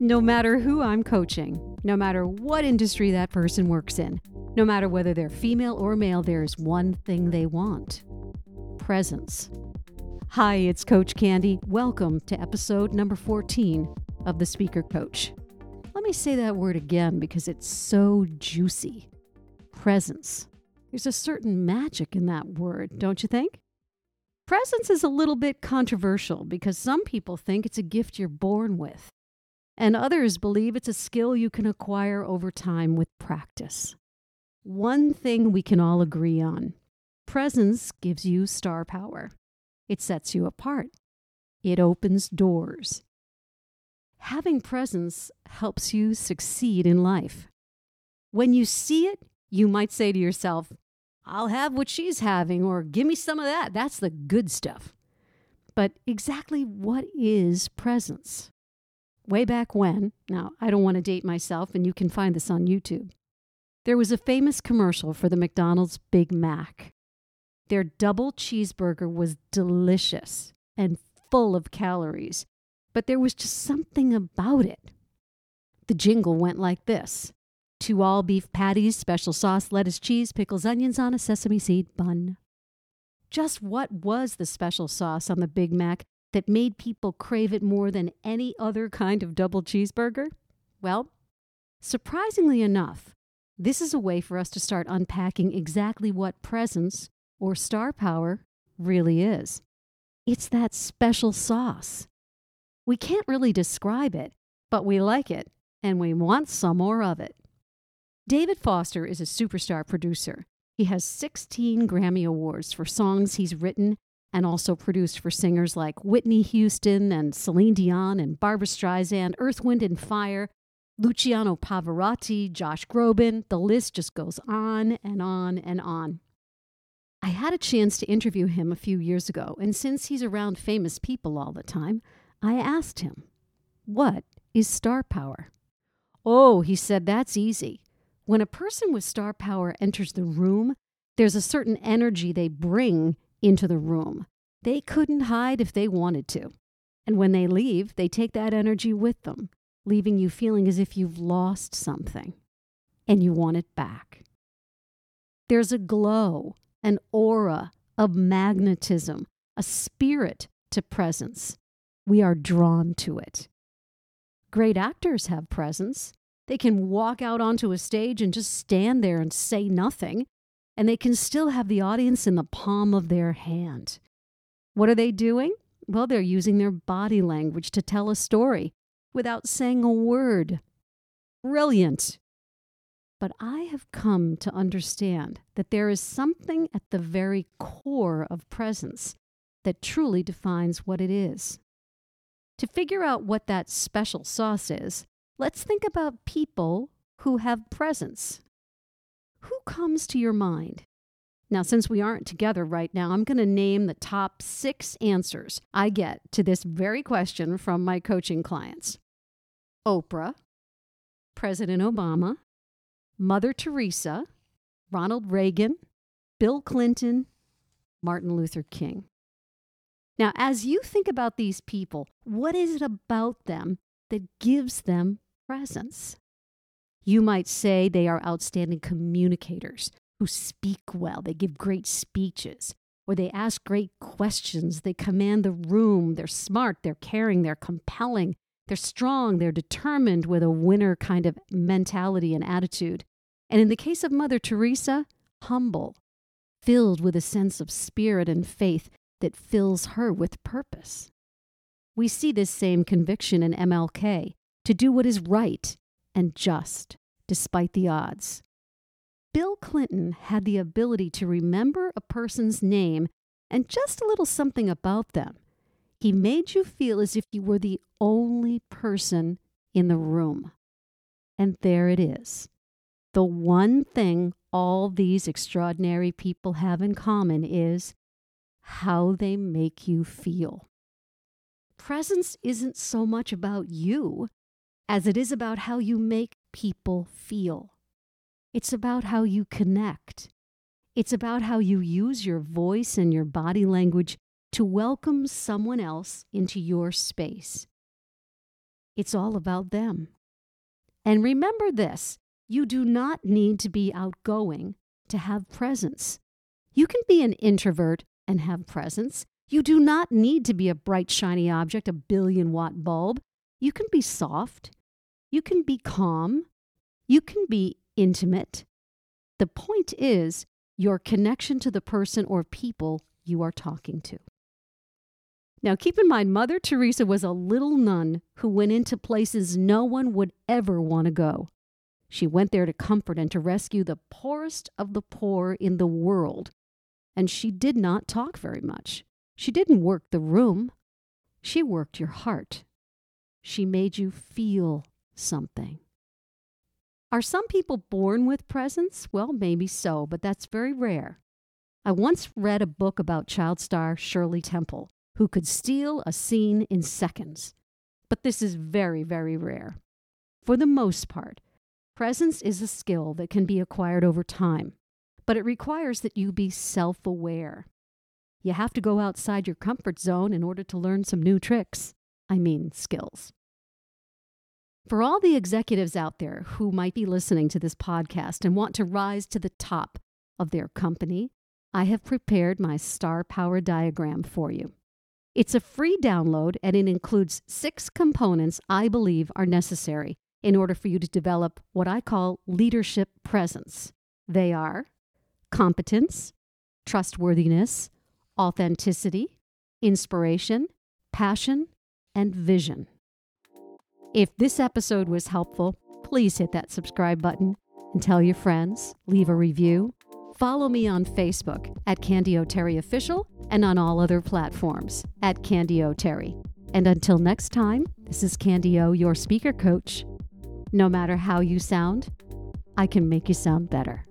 No matter who I'm coaching, no matter what industry that person works in, no matter whether they're female or male, there is one thing they want: presence. Hi, it's Coach Candy. Welcome to episode number 14 of The Speaker Coach. Let me say that word again because it's so juicy. Presence. There's a certain magic in that word, don't you think? Presence is a little bit controversial because some people think it's a gift you're born with, and others believe it's a skill you can acquire over time with practice. One thing we can all agree on: presence gives you star power. It sets you apart. It opens doors. Having presence helps you succeed in life. When you see it, you might say to yourself, "I'll have what she's having," or "Give me some of that. That's the good stuff." But exactly what is presence? Way back when, now I don't want to date myself, and you can find this on YouTube, there was a famous commercial for the McDonald's Big Mac. Their double cheeseburger was delicious and full of calories, but there was just something about it. The jingle went like this: 2 all-beef patties, special sauce, lettuce, cheese, pickles, onions on a sesame seed bun. Just what was the special sauce on the Big Mac that made people crave it more than any other kind of double cheeseburger? Well, surprisingly enough, this is a way for us to start unpacking exactly what presence or star power really is. It's that special sauce. We can't really describe it, but we like it, and we want some more of it. David Foster is a superstar producer. He has 16 Grammy Awards for songs he's written and also produced for singers like Whitney Houston and Celine Dion and Barbra Streisand, Earth, Wind and Fire, Luciano Pavarotti, Josh Groban. The list just goes on and on and on. I had a chance to interview him a few years ago, and since he's around famous people all the time, I asked him, "What is star power?" "Oh," he said, "that's easy. When a person with star power enters the room, there's a certain energy they bring into the room. They couldn't hide if they wanted to. And when they leave, they take that energy with them, leaving you feeling as if you've lost something and you want it back. There's a glow, an aura of magnetism, a spirit to presence. We are drawn to it. Great actors have presence. They can walk out onto a stage and just stand there and say nothing, and they can still have the audience in the palm of their hand. What are they doing? Well, they're using their body language to tell a story without saying a word. Brilliant. But I have come to understand that there is something at the very core of presence that truly defines what it is. To figure out what that special sauce is, let's think about people who have presence. Who comes to your mind? Now, since we aren't together right now, I'm going to name the top 6 answers I get to this very question from my coaching clients. Oprah, President Obama, Mother Teresa, Ronald Reagan, Bill Clinton, Martin Luther King. Now, as you think about these people, what is it about them that gives them presence? You might say they are outstanding communicators who speak well. They give great speeches, or they ask great questions. They command the room. They're smart. They're caring. They're compelling. They're strong. They're determined with a winner kind of mentality and attitude. And in the case of Mother Teresa, humble, filled with a sense of spirit and faith that fills her with purpose. We see this same conviction in MLK, to do what is right and just, despite the odds. Bill Clinton had the ability to remember a person's name and just a little something about them. He made you feel as if you were the only person in the room. And there it is. The one thing all these extraordinary people have in common is how they make you feel. Presence isn't so much about you as it is about how you make people feel. It's about how you connect. It's about how you use your voice and your body language to welcome someone else into your space. It's all about them. And remember this, you do not need to be outgoing to have presence. You can be an introvert and have presence. You do not need to be a bright, shiny object, a billion-watt bulb. You can be soft. You can be calm. You can be intimate. The point is your connection to the person or people you are talking to. Now, keep in mind, Mother Teresa was a little nun who went into places no one would ever want to go. She went there to comfort and to rescue the poorest of the poor in the world. And she did not talk very much. She didn't work the room. She worked your heart. She made you feel something. Are some people born with presence? Well, maybe so, but that's very rare. I once read a book about child star Shirley Temple, who could steal a scene in seconds. But this is very, very rare. For the most part, presence is a skill that can be acquired over time, but it requires that you be self-aware. You have to go outside your comfort zone in order to learn some new tricks. I mean, skills. For all the executives out there who might be listening to this podcast and want to rise to the top of their company, I have prepared my Star Power Diagram for you. It's a free download, and it includes 6 components I believe are necessary in order for you to develop what I call leadership presence. They are competence, trustworthiness, authenticity, inspiration, passion, and vision. If this episode was helpful, please hit that subscribe button and tell your friends, leave a review. Follow me on Facebook at Kandi O'Terry Official and on all other platforms at Kandi O'Terry. And until next time, this is Kandi O, your speaker coach. No matter how you sound, I can make you sound better.